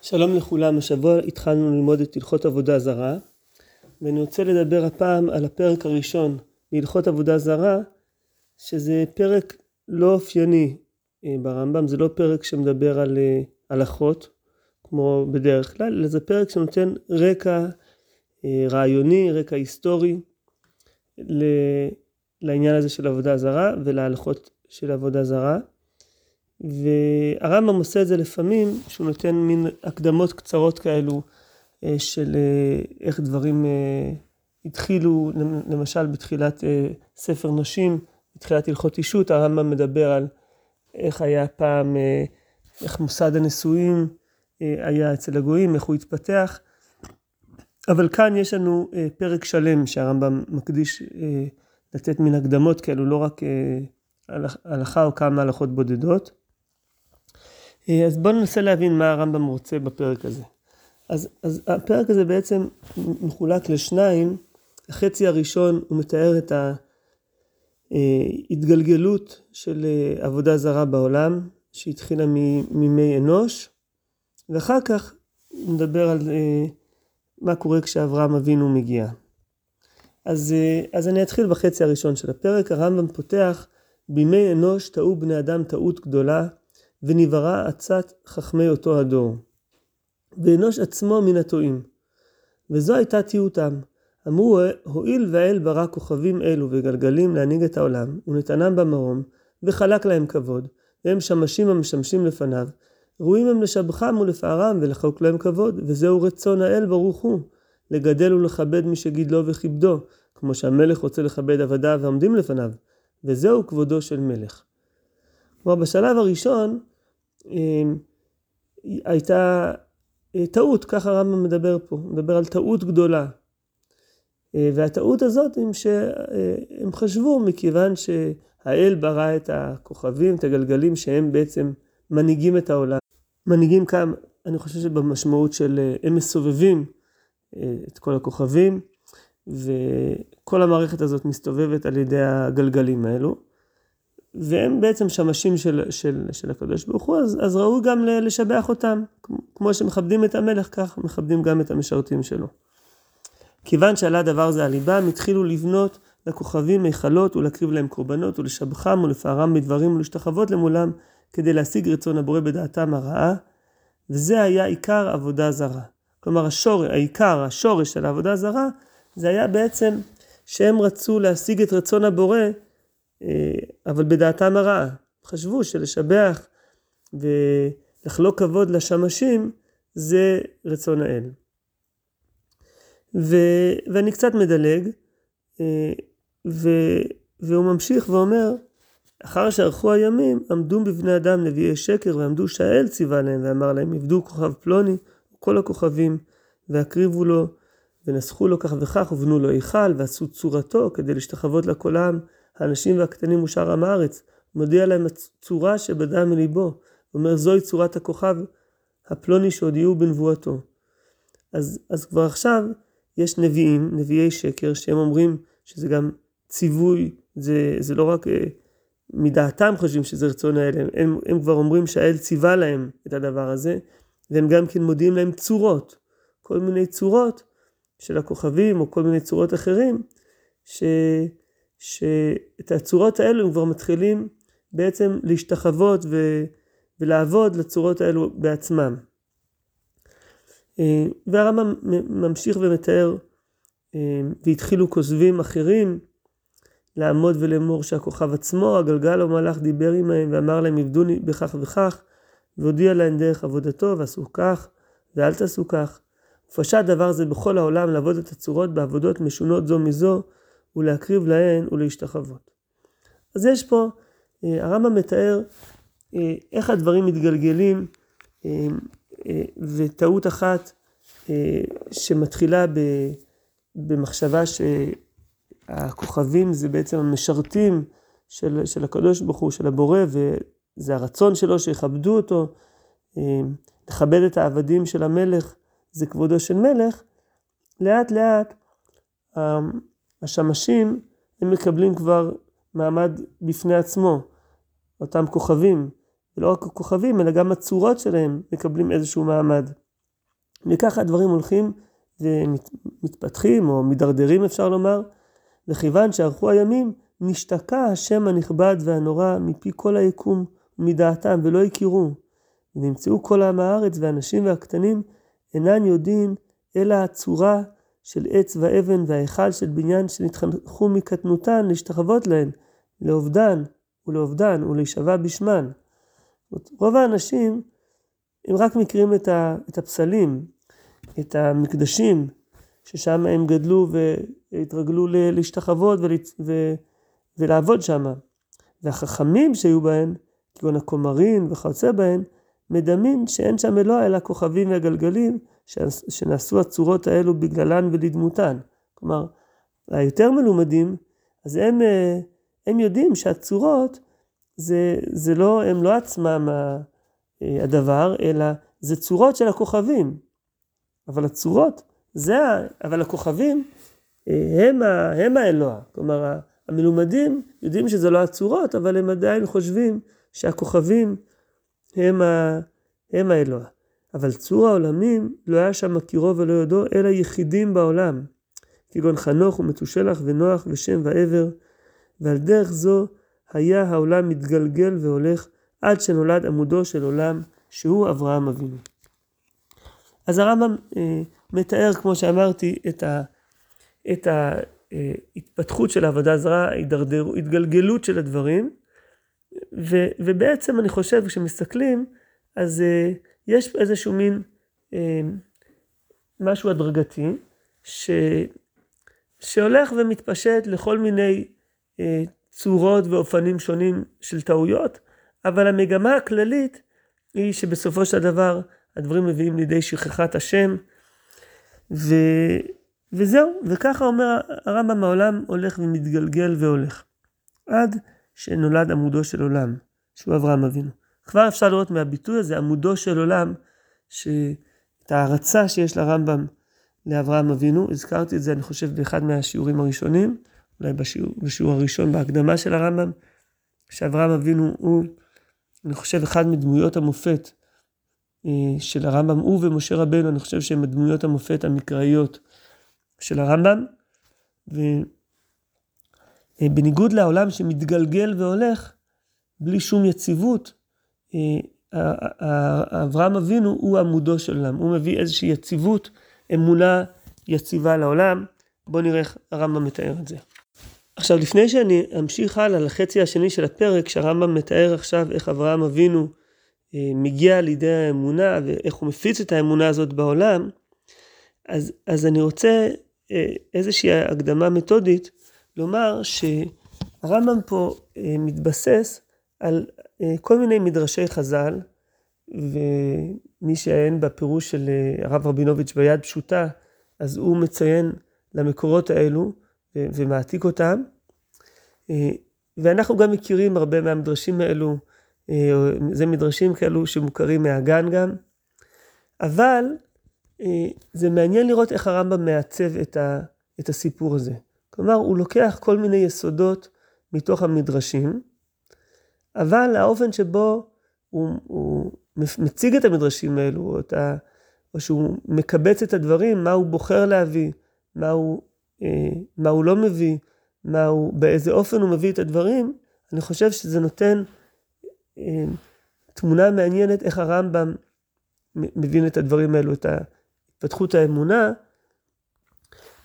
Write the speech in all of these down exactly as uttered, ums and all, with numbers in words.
שלום לכולם, השבוע התחלנו ללמוד את הלכות עבודה זרה, ואני רוצה לדבר הפעם על הפרק הראשון בהלכות עבודה זרה, שזה פרק לא אופייני ברמב"ם, זה לא פרק שמדבר על הלכות כמו בדרך כלל, אלא זה פרק שנותן רקע רעיוני, רקע היסטורי לעניין הזה של עבודה זרה ולהלכות של עבודה זרה. והרמב"ם עושה את זה לפעמים, שהוא נותן מין הקדמות קצרות כאלו של איך דברים התחילו, למשל בתחילת ספר נשים, בתחילת הלכות אישות, הרמב"ם מדבר על איך היה פעם, איך מוסד הנישואים היה אצל הגויים, איך הוא התפתח, אבל כאן יש לנו פרק שלם שהרמב"ם מקדיש לתת מין הקדמות כאלו, לא רק הלכה או כמה הלכות בודדות. אז בואו ננסה להבין מה הרמב"ם רוצה בפרק הזה. אז, אז הפרק הזה בעצם מחולק לשניים, החצי הראשון הוא מתאר את ההתגלגלות של עבודה זרה בעולם, שהתחילה מימי אנוש, ואחר כך נדבר על מה קורה כשאברהם אבינו מגיע. אז, אז אני אתחיל בחצי הראשון של הפרק, הרמב"ם פותח, בימי אנוש טעו בני אדם טעות גדולה, ונברא עצת חכמי אותו הדור. ואנוש עצמו מן הטועים. וזו הייתה טעותם. אמרו, הועיל והאל ברא כוכבים אלו וגלגלים להנהיג את העולם, ונתנם במרום, וחלק להם כבוד, והם שמשים המשמשים לפניו. ראויים הם לשבחם ולפארם ולחוק להם כבוד, וזהו רצון האל ברוך הוא, לגדל ולכבד מי שגידלו וכיבדו, כמו שהמלך רוצה לכבד עבדיו ועומדים לפניו. וזהו כבודו של מלך. כלומר, בשלב הראשון הייתה טעות, ככה הרמב"ם מדבר פה, מדבר על טעות גדולה. והטעות הזאת היא שהם חשבו, מכיוון שהאל ברא את הכוכבים, את הגלגלים, שהם בעצם מנהיגים את העולם. מנהיגים כאן, אני חושב שבמשמעות של הם מסובבים את כל הכוכבים, וכל המערכת הזאת מסתובבת על ידי הגלגלים האלו, והם בעצם שמשים של, של, של הקדוש ברוך הוא, אז, אז ראו גם לשבח אותם, כמו שמכבדים את המלך כך, מכבדים גם את המשרתים שלו. כיוון שעלה דבר זה על ליבם, התחילו לבנות לכוכבים מיכלות, ולקריב להם קורבנות, ולשבחם ולפארם בדברים, ולהשתחוות למולם, כדי להשיג רצון הבורא בדעתם הרעה, וזה היה עיקר עבודה זרה. כלומר, השור, העיקר, השורש של העבודה זרה, זה היה בעצם שהם רצו להשיג את רצון הבורא, אבל בדעתם הרעה. חשבו שלשבח ולחלוק כבוד לשמשים, זה רצון האל. ו... ואני קצת מדלג, ו... והוא ממשיך ואומר, אחר שערכו הימים, עמדו בבני אדם נביאי שקר, ועמדו שהאל ציווה להם, ואמר להם, עבדו כוכב פלוני, כל הכוכבים, והקריבו לו, ונסחו לו כך וכך, ובנו לו איכל, ועשו צורתו, כדי להשתחוות לכולם, האנשים והקטנים ושאר עם הארץ, מודיע להם הצורה שבדעה מליבו, אומר, זוהי צורת הכוכב הפלוני שהודיעו בנבואתו. אז, אז כבר עכשיו, יש נביאים, נביאי שקר, שהם אומרים שזה גם ציווי, זה, זה לא רק מדעתם חושבים שזה רצון האל, הם, הם, הם כבר אומרים שהאל ציווה להם את הדבר הזה, והם גם כן מודיעים להם צורות, כל מיני צורות, של הכוכבים או כל מיני צורות אחרים, ש... שאת הצורות האלו הם כבר מתחילים בעצם להשתחוות ו... ולעבוד לצורות האלו בעצמם. והרמב"ם ממשיך ומתאר, והתחילו כוזבים אחרים, לעמוד ולאמור שהכוכב עצמו, הגלגל או מלאך דיבר עמהם, ואמר להם עבדוני בכך וכך, והודיע להם דרך עבודתו, ועשו כך, ואל תעשו כך. ופשט דבר זה בכל העולם לעבוד את הצורות בעבודות משונות זו מזו ולהקריב להן ולהשתחוות. אז יש פה, הרמב"ם מתאר איך הדברים מתגלגלים וטעות אחת שמתחילה במחשבה שהכוכבים זה בעצם המשרתים של, של הקדוש ברוך הוא, של הבורא וזה הרצון שלו שיכבדו אותו, לכבד את העבדים של המלך, זה כבודו של מלך, לאט לאט השמשים הם מקבלים כבר מעמד בפני עצמו, אותם כוכבים, ולא רק הכוכבים אלא גם הצורות שלהם מקבלים איזשהו מעמד. וככה הדברים הולכים ומתפתחים או מדרדרים אפשר לומר, וכיוון שערכו הימים נשתקע השם הנכבד והנורא מפי כל היקום ומדעתם ולא הכירו, ונמצאו כל עם הארץ והנשים והקטנים אינן יודעים אלא הצורה של עץ ואבן וההיכל של בניין שנתחנכו מקטנותן להשתחוות להן, לאובדן ולאובדן ולהישבע בשמן. רוב האנשים הם רק מכירים את, ה, את הפסלים, את המקדשים, ששם הם גדלו והתרגלו להשתחוות ול, ו, ולעבוד שם. והחכמים שהיו בהן, כגון הכומרים וכיוצא בהן, מדמים שאין שם אלוה אלא כוכבים והגלגלים, שנעשו הצורות האלו בגללן ולדמותן. כלומר, היותר מלומדים, אז הם, הם יודעים שהצורות, זה, זה לא, הם לא עצמם הדבר, אלא זה צורות של הכוכבים. אבל הצורות, זה, אבל הכוכבים, הם, הם האלוה. כלומר, המלומדים יודעים שזה לא הצורות, אבל הם עדיין חושבים שהכוכבים הם, הם האלוה. אבל צור העולמים לא היה שם מכירו ולא יודו, אלא יחידים בעולם, כגון חנוך ומתושלח ונוח ושם ועבר, ועל דרך זו היה העולם מתגלגל והולך, עד שנולד עמודו של עולם, שהוא אברהם אבינו. אז הרמב"ם אה, מתאר, כמו שאמרתי, את, ה, את ההתפתחות של העבודה זרה, ההתגלגלות של הדברים, ו, ובעצם אני חושב, כשמסתכלים, אז... אה, יש איזשהו מין אה, משהו הדרגתי, ש, שהולך ומתפשט לכל מיני אה, צורות ואופנים שונים של טעויות, אבל המגמה הכללית היא שבסופו של דבר, הדברים מביאים לידי שכחת השם, ו, וזהו, וככה אומר הרמב"ם, העולם הולך ומתגלגל והולך, עד שנולד עמודו של עולם, שהוא אברהם אבינו. כבר אפשר לראות מהביטוי הזה, עמודו של עולם, שאת ההרצה שיש לרמב"ם לאברהם אבינו, הזכרתי את זה, אני חושב, באחד מהשיעורים הראשונים, אולי בשיעור, בשיעור הראשון, בהקדמה של הרמב"ם, שאברהם אבינו הוא, אני חושב, אחד מדמויות המופת של הרמב"ם, הוא ומשה רבנו, אני חושב שהם הדמויות המופת המקראיות של הרמב"ם, ובניגוד לעולם שמתגלגל והולך, בלי שום יציבות, אברהם אבינו הוא עמודו של עולם, הוא מביא איזושהי יציבות, אמונה יציבה לעולם. בואו נראה איך הרמב"ם מתאר את זה. עכשיו לפני שאני אמשיך הלאה לחצי השני של הפרק, שהרמב"ם מתאר עכשיו איך אברהם אבינו מגיע לידי האמונה ואיך הוא מפיץ את האמונה הזאת בעולם, אז, אז אני רוצה איזושהי הקדמה מתודית לומר שהרמב"ם פה מתבסס על כל מיני מדרשי חז"ל, ומי שאין בפירוש של הרב רבינוביץ' ביד פשוטה, אז הוא מציין למקורות האלו, ומעתיק אותם, ואנחנו גם מכירים הרבה מהמדרשים האלו, זה מדרשים כאלו שמוכרים מהגן גם, אבל זה מעניין לראות איך הרמב"ם מעצב את הסיפור הזה. כלומר, הוא לוקח כל מיני יסודות מתוך המדרשים, אבל האופן שבו הוא, הוא מציג את המדרשים האלו, או, את ה, או שהוא מקבץ את הדברים, מה הוא בוחר להביא, מה הוא, אה, מה הוא לא מביא, מה הוא, באיזה אופן הוא מביא את הדברים, אני חושב שזה נותן אה, תמונה מעניינת איך הרמב"ם מבין את הדברים האלו, את התפתחות האמונה,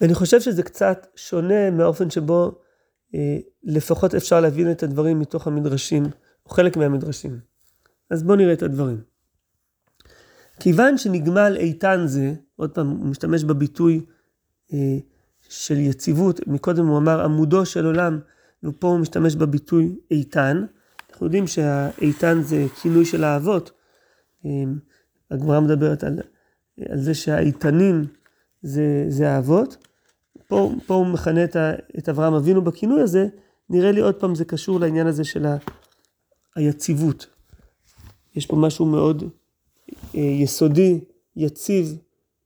ואני חושב שזה קצת שונה מהאופן שבו, לפחות אפשר להבין את הדברים מתוך המדרשים, או חלק מהמדרשים. אז בואו נראה את הדברים. כיוון שנגמל איתן זה, עוד פעם הוא משתמש בביטוי של יציבות, מקודם הוא אמר עמודו של עולם, ופה הוא משתמש בביטוי איתן, אנחנו יודעים שהאיתן זה כינוי של האבות, הגמרא מדברת על, על זה שהאיתנים זה, זה האבות, פה, פה הוא מכנה את, את אברהם אבינו בכינוי הזה, נראה לי עוד פעם זה קשור לעניין הזה של ה, היציבות. יש פה משהו מאוד אה, יסודי, יציב,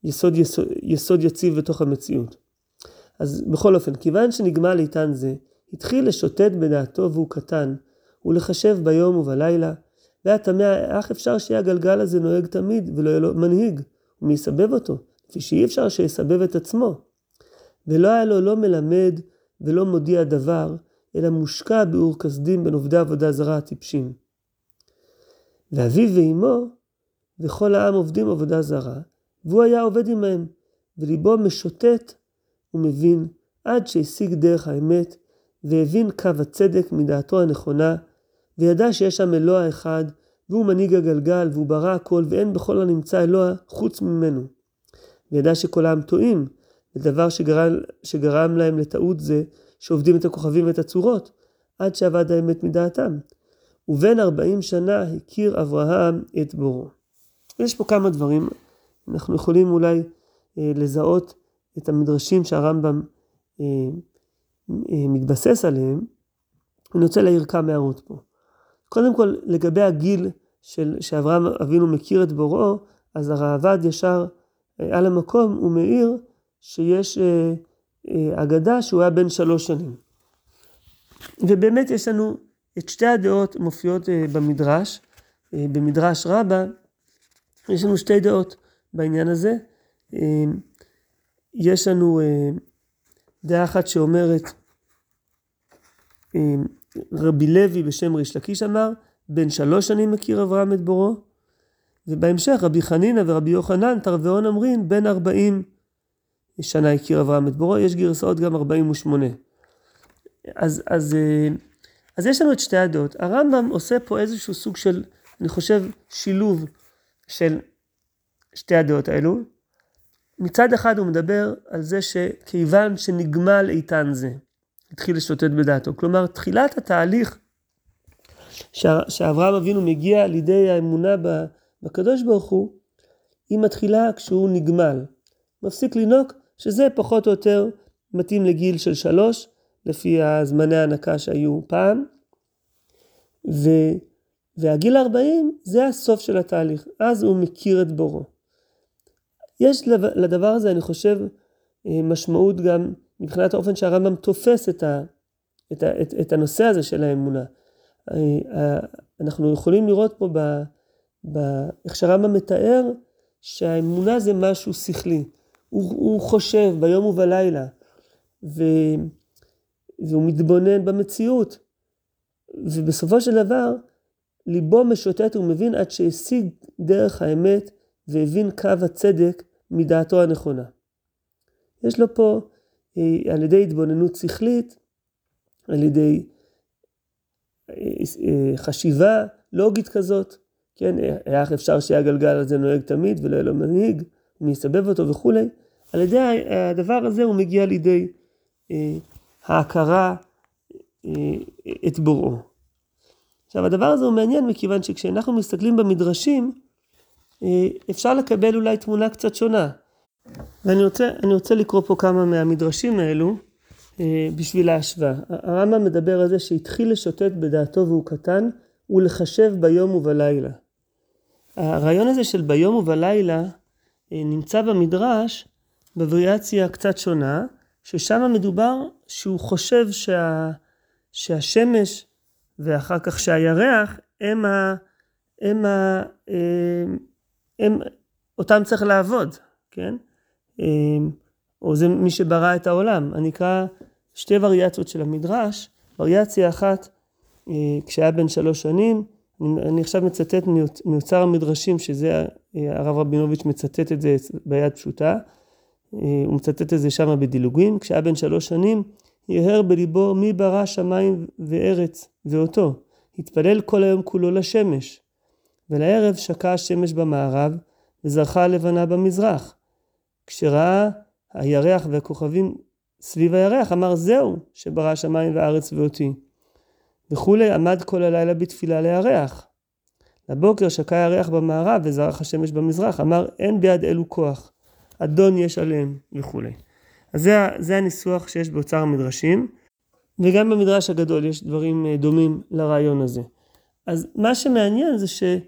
יסוד, יסוד, יסוד יציב בתוך המציאות. אז בכל אופן, כיוון שנגמל איתן זה, התחיל לשוטט בדעתו והוא קטן, ולחשב ביום ובלילה, והתמיה, אך אפשר שיהיה הגלגל הזה נוהג תמיד ולא יהיה לו מנהיג, מי יסבב אותו, כפי שאי אפשר שיסבב את עצמו. ולא היה לו לא מלמד ולא מודיע דבר, אלא מושקע באור כסדים בין עובדי עבודה זרה הטיפשים. ואביו ואימו וכל העם עובדים עבודה זרה, והוא היה עובד עמהם, וליבו משוטט ומבין עד שהשיג דרך האמת, והבין קו הצדק מדעתו הנכונה, וידע שיש שם אלוה אחד, והוא מנהיג הגלגל, והוא ברא הכל, ואין בכל הנמצא אלוה חוץ ממנו. וידע שכל העם טועים, ודבר שגרם, שגרם להם לטעות זה, שעובדים את הכוכבים ואת הצורות, עד שעבד האמת מדעתם. ובין ארבעים שנה הכיר אברהם את בורו. יש פה כמה דברים, אנחנו יכולים אולי אה, לזהות את המדרשים שהרמב"ם אה, אה, מתבסס עליהם, אני רוצה להעיר כמה הערות פה. קודם כל, לגבי הגיל של, שאברהם אבינו מכיר את בוראו, אז הראב"ד ישר אה, על המקום הוא מאיר שיש אה, אה, אגדה שהוא היה בן שלוש שנים. ובאמת יש לנו את שתי הדעות מופיעות אה, במדרש, אה, במדרש רבה, יש לנו שתי דעות בעניין הזה. יש לנו דעה אחת שאומרת, רבי לוי בשם ריש לקיש אמר, בן שלוש שנים מכיר אברהם את בוראו, ובהמשך רבי חנינא ורבי יוחנן תרווהון אמרין, בן ארבעים שנה הכיר אברהם את בוראו, יש גרסאות גם ארבעים ושמונה. אז, אז, אז יש לנו את שתי הדעות. הרמב"ם עושה פה איזשהו סוג של, אני חושב, שילוב של שתי הדעות האלו. מצד אחד הוא מדבר על זה שכיוון שנגמל איתן זה, התחיל לשוטט בדעתו. כלומר, תחילת התהליך שאברהם אבינו מגיע לידי האמונה בקדוש ברוך הוא, היא מתחילה כשהוא נגמל. מפסיק לנוק, שזה פחות או יותר מתאים לגיל של שלוש, לפי הזמני ההנקה שהיו פעם, ו... והגיל ארבעים זה הסוף של התהליך, אז הוא מכיר את בוראו. יש לדבר הזה, אני חושב, משמעות גם מבחינת האופן שהרמב"ם תופס את, ה, את, ה, את, את הנושא הזה של האמונה. אנחנו יכולים לראות פה, ב, ב, איך שהרמב"ם מתאר, שהאמונה זה משהו שכלי. הוא, הוא חושב ביום ובלילה, ו, והוא מתבונן במציאות, ובסופו של דבר, ליבו משוטט ומבין עד שהשיג דרך האמת והבין קו הצדק מדעתו הנכונה. יש לו פה על ידי התבוננות שכלית, על ידי חשיבה לוגית כזאת, כן, איך אפשר שהגלגל הזה נוהג תמיד ולא לא מנהיג, הוא מסבב אותו וכו'. על ידי הדבר הזה הוא מגיע לידי ההכרה את בוראו. עכשיו, הדבר הזה הוא מעניין, מכיוון שכשאנחנו מסתכלים במדרשים, אפשר לקבל אולי תמונה קצת שונה. ואני רוצה, אני רוצה לקרוא פה כמה מהמדרשים האלו, בשביל ההשוואה. הרמב"ם מדבר על זה שהתחיל לשוטט בדעתו והוא קטן, ולחשב ביום ובלילה. הרעיון הזה של ביום ובלילה, נמצא במדרש, בווריאציה קצת שונה, ששם מדובר שהוא חושב שה, שהשמש, ואחר כך שהירח, הם, ה, הם, ה, הם, הם אותם צריך לעבוד, כן? או זה מי שברא את העולם. אני אקרא שתי וריאציות של המדרש, וריאציה אחת, כשהיה בן שלוש שנים, אני עכשיו מצטט מאוצר המדרשים, שזה הרב רבינוביץ' מצטט את זה ביד פשוטה, הוא מצטט את זה שם בדילוגים, כשהיה בן שלוש שנים, יהר בליבו מי ברא שמיים וארץ ואותו, התפלל כל היום כולו לשמש, ולערב שקע השמש במערב, וזרחה הלבנה במזרח. כשראה הירח והכוכבים סביב הירח, אמר זהו שברא שמיים וארץ ואותי, וכולי עמד כל הלילה בתפילה לירח. לבוקר שקע הירח במערב וזרח השמש במזרח, אמר אין ביד אלו כוח, אדון יש עליהם וכולי. אז זה, זה הניסוח שיש באוצר המדרשים, וגם במדרש הגדול יש דברים דומים לרעיון הזה. אז מה שמעניין זה שאת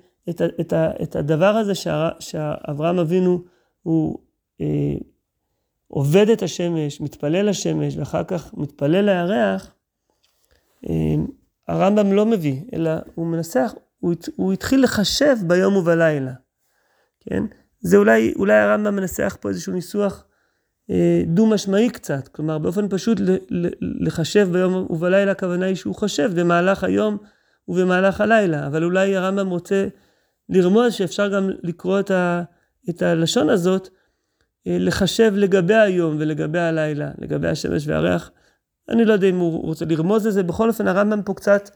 את, את הדבר הזה שאברהם אבינו, הוא אה, עובד את השמש, מתפלל לשמש, ואחר כך מתפלל לירח, אה, הרמב"ם לא מביא, אלא הוא מנסח, הוא, הוא התחיל לחשב ביום ובלילה, כן? זה אולי, אולי הרמב"ם מנסח פה איזשהו ניסוח דו משמעי קצת, כלומר באופן פשוט לחשב ביום ובלילה, הכוונה היא שהוא חשב במהלך היום ובמהלך הלילה, אבל אולי הרמב"ם רוצה לרמוז שאפשר גם לקרוא את, ה, את הלשון הזאת, לחשב לגבי היום ולגבי הלילה, לגבי השמש והריח, אני לא יודע אם הוא רוצה לרמוז לזה, בכל אופן הרמב"ם פה קצת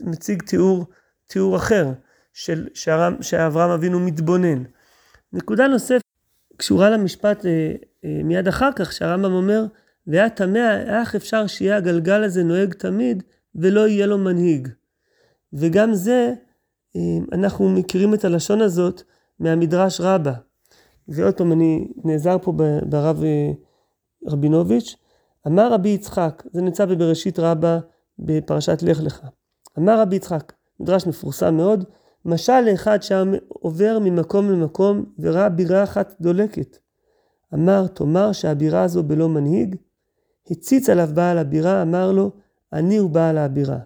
מציג תיאור, תיאור אחר, של, שהרמב, שאברהם אבינו מתבונן. נקודה נוספת, קשורה למשפט מיד אחר כך, שהרמב"ם אומר, והיה תמה, איך אפשר שיהיה הגלגל הזה נוהג תמיד, ולא יהיה לו מנהיג. וגם זה, אנחנו מכירים את הלשון הזאת, מהמדרש רבה. ועוד פעם אני נעזר פה ברב רבינוביץ', אמר רבי יצחק, זה נמצא בבראשית רבה, בפרשת לך לך. אמר רבי יצחק, מדרש מפורסם מאוד, משל לאחד שעובר ממקום למקום וראה בירה אחת דולקת. אמר, תאמר שהבירה הזו בלא מנהיג, הציץ עליו בעל הבירה, אמר לו, אני הוא בעל הבירה.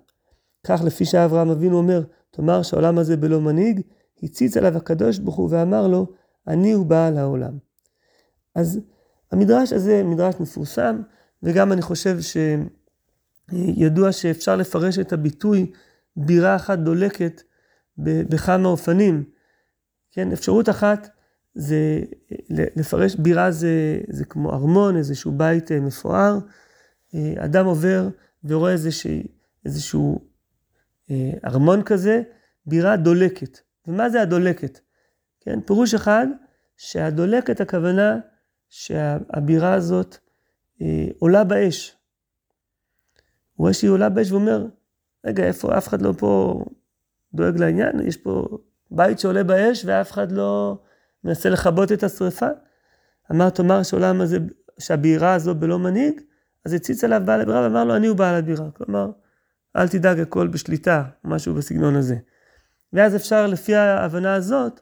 כך לפי שאברהם אבינו אומר, תאמר שהעולם הזה בלא מנהיג, הציץ עליו הקדוש ברוך הוא ואמר לו, אני הוא בעל העולם. אז המדרש הזה מדרש מפורסם, וגם אני חושב שידוע שאפשר לפרש את הביטוי בירה אחת דולקת בכמה אופנים. כן, אפשרות אחת זה לפרש בירה זה, זה כמו ארמון, איזשהו בית מפואר, אדם עובר ורואה איזשהו ארמון כזה, בירה דולקת. ומה זה הדולקת? כן, פירוש אחד, שהדולקת הכוונה שהבירה הזאת עולה באש. הוא רואה שהיא עולה באש ואומר, רגע, איפה, אף אחד לא פה דואג לעניין, יש פה בית שעולה באש ואף אחד לא מנסה לחבות את השריפה. אמר, תאמר שעולם הזה, שהבירה הזו בלא מנהיג, אז הציץ עליו בעל הבירה ואמר לו, אני הוא בעל הבירה. כלומר, אל תדאג, הכל בשליטה, משהו בסגנון הזה. ואז אפשר לפי ההבנה הזאת,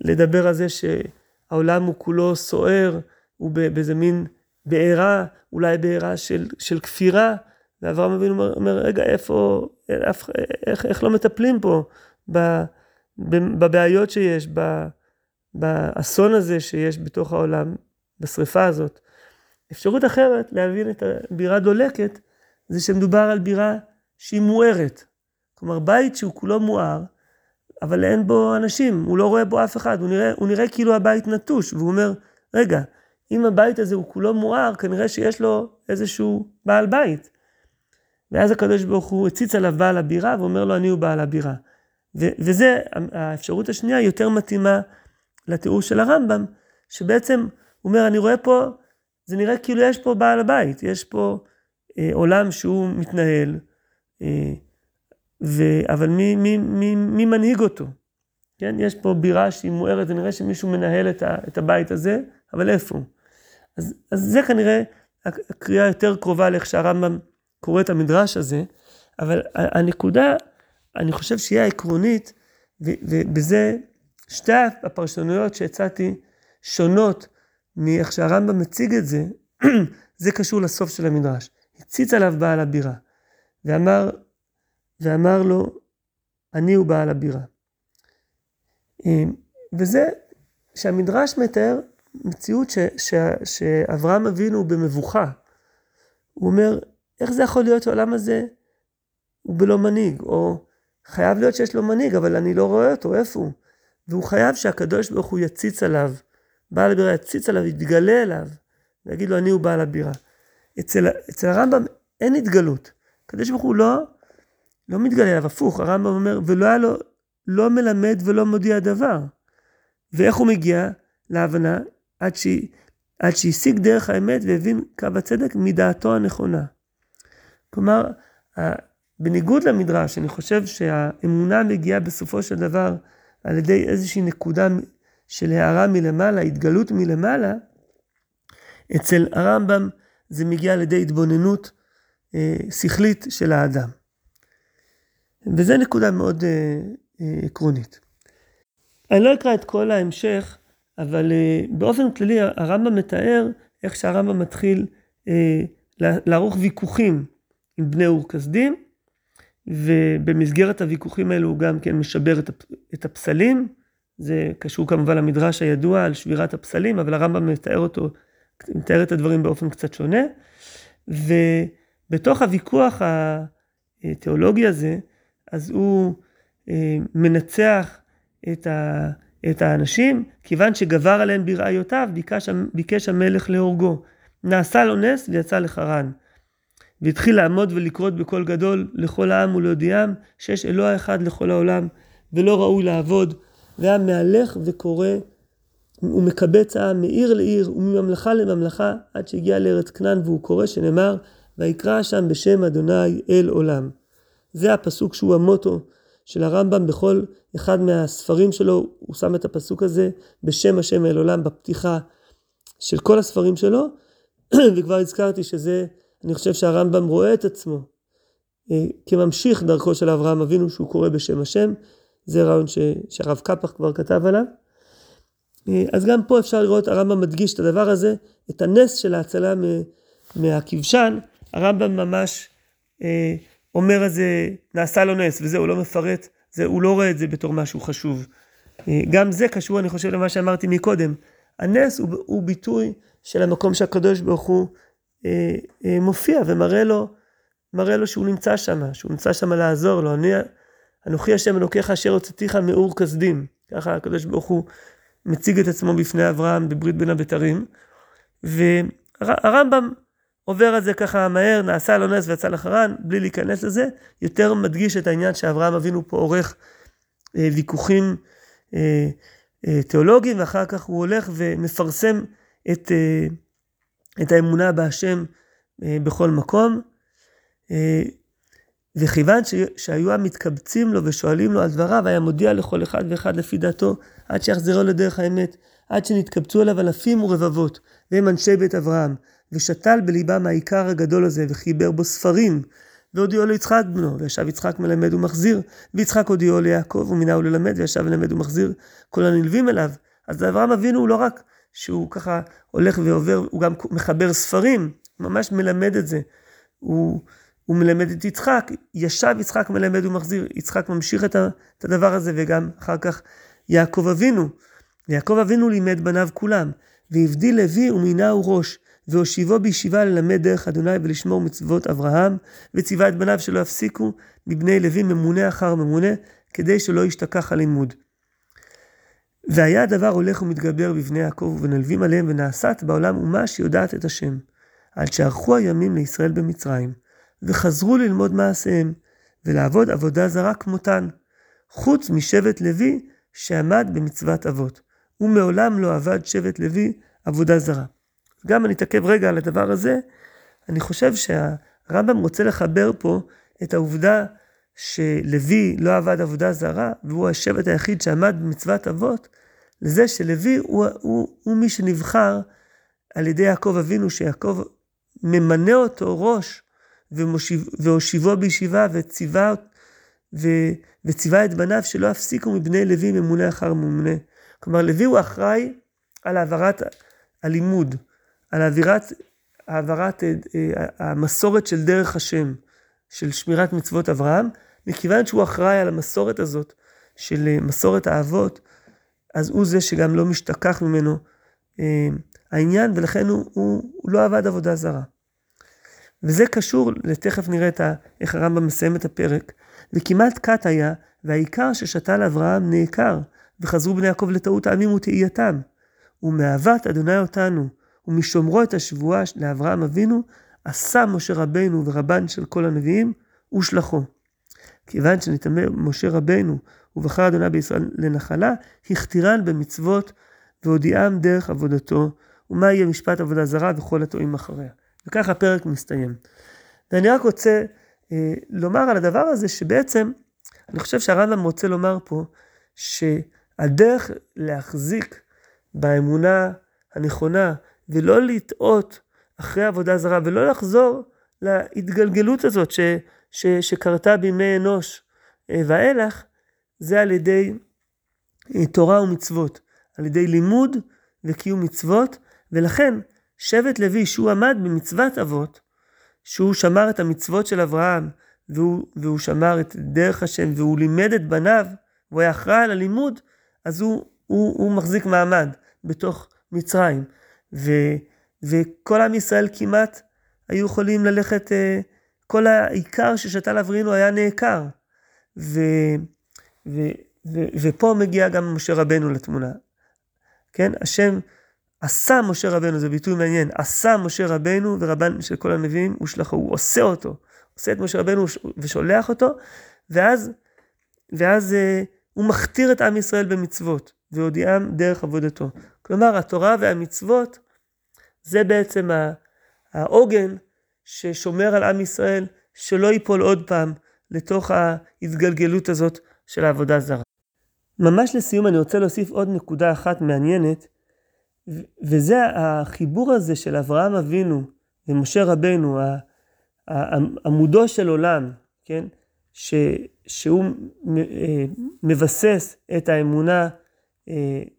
לדבר על זה שהעולם הוא כולו סוער, הוא באיזה מין בעירה, אולי בעירה של, של כפירה, ואברהם אבינו אומר, רגע, איפה, איך, איך, איך לא מטפלים פה, בבעיות שיש, באסון הזה שיש בתוך העולם, בשריפה הזאת. אפשרות אחרת להבין את הבירה דולקת, זה שמדובר על בירה שהיא מוארת. כלומר, בית שהוא כולו מואר, אבל אין בו אנשים, הוא לא רואה בו אף אחד, הוא נראה, הוא נראה כאילו הבית נטוש, והוא אומר, רגע, אם הבית הזה הוא כולו מואר, כנראה שיש לו איזשהו בעל בית. ואז הקדוש ברוך הוא הציץ עליו בעל הבירה, ואומר לו, אני הוא בעל הבירה. ו- וזה, האפשרות השנייה, יותר מתאימה לתיאור של הרמב"ם, שבעצם, הוא אומר, אני רואה פה, זה נראה כאילו יש פה בעל הבית, יש פה אה, עולם שהוא מתנהל, אה, ו- אבל מי, מי, מי, מי מנהיג אותו? כן? יש פה בירה שהיא מוארת, זה נראה שמישהו מנהל את, ה- את הבית הזה, אבל איפה? אז, אז זה כנראה הקריאה יותר קרובה לאיך שהרמב"ם קורא את המדרש הזה, אבל הנקודה, אני חושב שהיא העקרונית, ובזה שתי הפרשנויות שהצעתי שונות מאיך שהרמב"ם מציג את זה, זה קשור לסוף של המדרש. הציץ עליו בעל הבירה, ואמר, ואמר לו, אני הוא בעל הבירה. וזה שהמדרש מתאר מציאות ש, ש, שאברהם אבינו במבוכה. הוא אומר, איך זה יכול להיות העולם הזה? הוא בלא מנהיג, או חייב להיות שיש לו מנהיג, אבל אני לא רואה אותו, איפה הוא? והוא חייב שהקדוש ברוך הוא יציץ עליו, בעל הבירה יציץ עליו, יתגלה אליו, ויגיד לו, אני הוא בעל הבירה. אצל, אצל הרמב"ם אין התגלות, הקדוש ברוך הוא לא, לא מתגלה אליו, הפוך, הרמב"ם אומר, ולא היה לו, לא מלמד ולא מודיע דבר. ואיך הוא מגיע להבנה? עד, שהיא, עד שהשיג דרך האמת, והבין קו הצדק מדעתו הנכונה. כלומר, בניגוד למדרש, אני חושב שהאמונה מגיעה בסופו של דבר, על ידי איזושהי נקודה של הערה מלמעלה, התגלות מלמעלה, אצל הרמב"ם זה מגיע על ידי התבוננות אה, שכלית של האדם. וזו נקודה מאוד אה, אה, עקרונית. אני לא אקרא את כל ההמשך, אבל אה, באופן כללי הרמב"ם מתאר, איך שהרמב"ם מתחיל אה, לערוך ויכוחים, עם בני אור כסדים, ובמסגרת הוויכוחים האלו הוא גם כן משבר את הפסלים, זה קשור כמובן למדרש הידוע על שבירת הפסלים, אבל הרמב"ם מתאר אותו, מתאר את הדברים באופן קצת שונה, ובתוך הוויכוח התיאולוגי הזה, אז הוא מנצח את ה... את האנשים, כיוון שגבר עליהם ברעיותיו, ביקש, ביקש המלך להורגו. נעשה לו נס ויצא לחרן. והתחיל לעמוד ולקרות בקול גדול לכל העם ולהודיעם, שיש אלוה אחד לכל העולם, ולא ראוי לעבוד. והעם מהלך וקורא, ומקבץ העם מעיר לעיר, ומממלכה לממלכה, עד שהגיע לארץ כנען, והוא קורא שנאמר, ויקרא שם בשם אדוני אל עולם. זה הפסוק שהוא המוטו, של הרמב"ם בכל אחד מהספרים שלו, הוא שם את הפסוק הזה בשם השם אל עולם בפתיחה של כל הספרים שלו, וכבר הזכרתי שזה, אני חושב שהרמב"ם רואה את עצמו, כממשיך דרכו של אברהם אבינו שהוא קורא בשם השם, זה רעיון ש... שהרב קפח כבר כתב עליו, אז גם פה אפשר לראות, הרמב"ם מדגיש את הדבר הזה, את הנס של ההצלה מהכבשן, הרמב"ם ממש אומר אז נעשה לו נס, וזהו, לא מפרט, זה, הוא לא רואה את זה בתור משהו חשוב. גם זה קשור, אני חושב, למה שאמרתי מקודם. הנס הוא, הוא ביטוי של המקום שהקדוש ברוך הוא אה, אה, מופיע, ומראה לו, מראה לו שהוא נמצא שם, שהוא נמצא שם לעזור לו. אני, אנוכי השם אלוקיך אשר הוצאתיך מאור כסדים. ככה הקדוש ברוך הוא מציג את עצמו בפני אברהם בברית בין הבתרים, והרמב"ם, עובר על זה ככה מהר, נעשה לו נס ויצא לחרן, בלי להיכנס לזה, יותר מדגיש את העניין שאברהם אבינו פה עורך אה, ויכוחים אה, אה, תיאולוגיים, ואחר כך הוא הולך ומפרסם את, אה, את האמונה בהשם אה, בכל מקום, אה, וכיוון ש, שהיו המתקבצים לו ושואלים לו על דבריו, היה מודיע לכל אחד ואחד לפי דעתו, עד שיחזרו לדרך האמת, עד שנתקבצו עליו אלפים ורבבות, והם אנשי בית אברהם, ושתל בליבם העיקר הגדול הזה, וחיבר בו ספרים, והודיעו ליצחק בנו, וישב יצחק מלמד ומחזיר, ויצחק הודיעו ליעקב, ומינה הוא ללמד, וישב ללמד ומחזיר, כל הנלווים אליו. אז אברהם אבינו הוא לא רק שהוא ככה הולך ועובר, הוא גם מחבר ספרים, ממש מלמד את זה, הוא, הוא מלמד את יצחק, ישב יצחק מלמד ומחזיר, יצחק ממשיך את, ה, את הדבר הזה, וגם אחר כך יעקב אבינו, ויעקב אבינו לימד בניו כולם, והבדיל לוי ומינה הוא ראש, והושיבו בישיבה ללמד דרך אדוני ולשמור מצוות אברהם, וציווה את בניו שלא יפסיקו מבני לוי ממונה אחר ממונה, כדי שלא ישתכח הלימוד. והיה הדבר הולך ומתגבר בבני יעקב ונלווים עליהם, ונעשת בעולם אומה שיודעת את השם, עד שערכו הימים לישראל במצרים, וחזרו ללמוד מעשיהם, ולעבוד עבודה זרה כמותן, חוץ משבט לוי שעמד במצוות אבות, ומעולם לא עבד שבט לוי עבודה זרה. גם אני אתעכב רגע על הדבר הזה, אני חושב שהרמב"ם רוצה לחבר פה את העובדה שלוי לא עבד עבודה זרה, והוא השבט היחיד שעמד במצוות אבות, לזה שלוי הוא, הוא, הוא מי שנבחר על ידי יעקב אבינו, שיעקב ממנה אותו ראש, ומושיב, והושיבו בישיבה וציווה, ו, וציווה את בניו שלא הפסיקו מבני לוי ממונה אחר ממונה. כלומר, לוי הוא אחראי על העברת הלימוד, על העברת, העברת המסורת של דרך השם, של שמירת מצוות אברהם, מכיוון שהוא אחראי על המסורת הזאת, של מסורת האבות, אז הוא זה שגם לא משתכח ממנו אה, העניין, ולכן הוא, הוא, הוא לא עבד עבודה זרה. וזה קשור, לתכף נראה את ה, איך הרמב"ם מסיים את הפרק, וכמעט קט היה, והעיקר ששתל אברהם נעקר, וחזרו בני יעקב לטעות העמים ותהייתם, ומאהבת אדוני אותנו, ומשומרו את השבועה לאברהם אבינו, עשה משה רבנו ורבן של כל הנביאים, ושלחו. כיוון שנתאמה משה רבנו, ובחר אדוני בישראל לנחלה, הכתירן במצוות, והודיעם דרך עבודתו, ומה יהיה משפט עבודה זרה וכל הטועים אחריה. וכך הפרק מסתיים. ואני רק רוצה אה, לומר על הדבר הזה, שבעצם, אני חושב שהרמב"ם רוצה לומר פה, שהדרך להחזיק באמונה הנכונה, ולא לטעות אחרי עבודה זרה, ולא לחזור להתגלגלות הזאת ש, ש, שקרתה בימי אנוש ואילך, זה על ידי תורה ומצוות, על ידי לימוד וקיום מצוות, ולכן שבט לוי שהוא עמד במצוות אבות, שהוא שמר את המצוות של אברהם, והוא, והוא שמר את דרך השם, והוא לימד את בניו, והוא היה אחראי על הלימוד, אז הוא, הוא, הוא מחזיק מעמד בתוך מצרים, ו, וכל עם ישראל כמעט היו יכולים ללכת, כל העיקר ששתל אברינו היה נעקר, ו, ו, ו, ופה מגיע גם משה רבנו לתמונה, כן, השם עשה משה רבנו, זה ביטוי מעניין, עשה משה רבנו ורבן של כל הנביאים, הוא שלחו, הוא עושה אותו, עושה את משה רבנו ושולח אותו, ואז, ואז הוא מכתיר את עם ישראל במצוות, והודיעם דרך עבודתו. כלומר, התורה והמצוות, זה בעצם העוגן ששומר על עם ישראל, שלא ייפול עוד פעם לתוך ההתגלגלות הזאת של העבודה זרה. ממש לסיום אני רוצה להוסיף עוד נקודה אחת מעניינת, וזה החיבור הזה של אברהם אבינו ומשה רבנו, העמודו של עולם, כן? ש, שהוא מבסס את האמונה,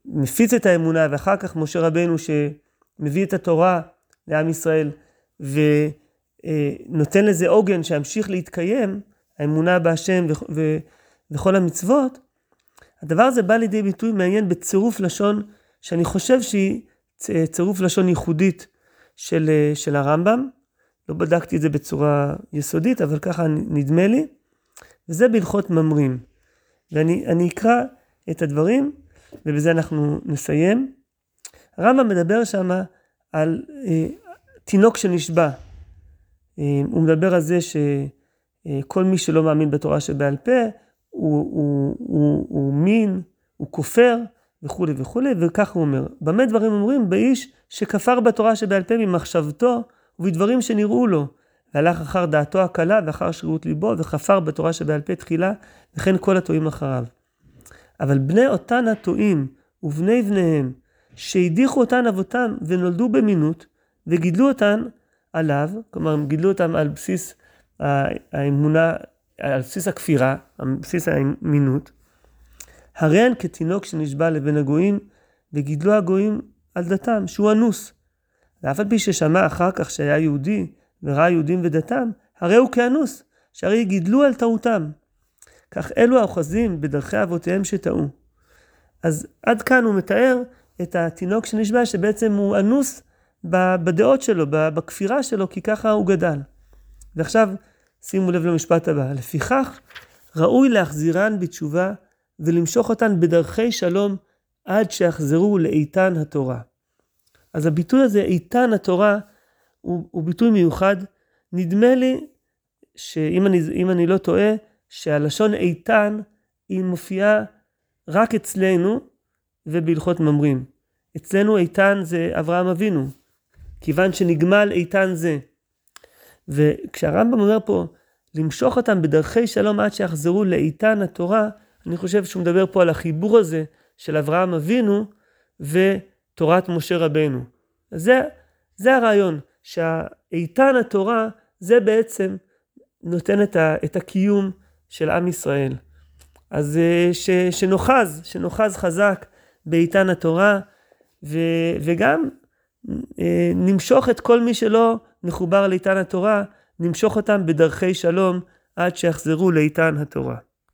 מפיץ את האמונה, ואחר כך משה רבנו שמביא את התורה לעם ישראל, ונותן לזה עוגן שהמשיך להתקיים, האמונה בהשם וכל המצוות, הדבר הזה בא לידי ביטוי מעניין בצירוף לשון, שאני חושב שהיא צירוף לשון ייחודית של, של הרמב"ם, לא בדקתי את זה בצורה יסודית, אבל ככה נדמה לי, וזה בהלכות ממרים, ואני אני אקרא את הדברים, ובזה אנחנו נסיים. הרמב"ם מדבר שם על אה, תינוק שנשבע, אה, הוא מדבר על זה שכל מי שלא מאמין בתורה שבעל פה, הוא, הוא, הוא, הוא מין, הוא כופר, וכו' וכו', וכך הוא אומר, במה דברים אומרים? באיש שכפר בתורה שבעל פה ממחשבתו, ובדברים שנראו לו, והלך אחר דעתו הקלה, ואחר שרירות ליבו, וכפר בתורה שבעל פה תחילה, וכן כל הטועים אחריו. אבל בני אותן הטועים, ובני בניהם, שהדיחו אותן אבותם, ונולדו במינות, וגידלו אותן עליו, כלומר, גידלו אותם על בסיס האמונה, על בסיס הכפירה, על בסיס המינות, הרי הן כתינוק שנשבע לבין הגויים, וגידלו הגויים על דתם, שהוא אנוס. ואף על פי ששמע אחר כך שהיה יהודי, וראה יהודים ודתם, הרי הוא כאנוס, שהרי גידלו על טעותם. כך אלו האוחזים בדרכי אבותיהם שטעו. אז עד כאן הוא מתאר את התינוק שנשבע, שבעצם הוא אנוס בדעות שלו, בכפירה שלו, כי ככה הוא גדל. ועכשיו שימו לב למשפט הבא, לפיכך ראוי להחזירן בתשובה, ולמשוך אותן בדרכי שלום, עד שיחזרו לאיתן התורה. אז הביטוי הזה, איתן התורה, הוא, הוא ביטוי מיוחד. נדמה לי, שאם אני, אם אני לא טועה, שהלשון איתן, היא מופיעה רק אצלנו, ובהלכות ממרים. אצלנו איתן זה אברהם אבינו, כיוון שנגמל איתן זה. וכשהרמב"ם אומר פה, למשוך אותם בדרכי שלום, עד שיחזרו לאיתן התורה, אני חושב שהוא מדבר פה על החיבור הזה של אברהם אבינו ותורת משה רבנו. אז זה, זה הרעיון, שהאיתן התורה זה בעצם נותן את, ה, את הקיום של עם ישראל. אז ש, שנוחז, שנוחז חזק באיתן התורה, ו, וגם נמשוך את כל מי שלא מחובר לאיתן התורה, נמשוך אותם בדרכי שלום עד שיחזרו לאיתן התורה.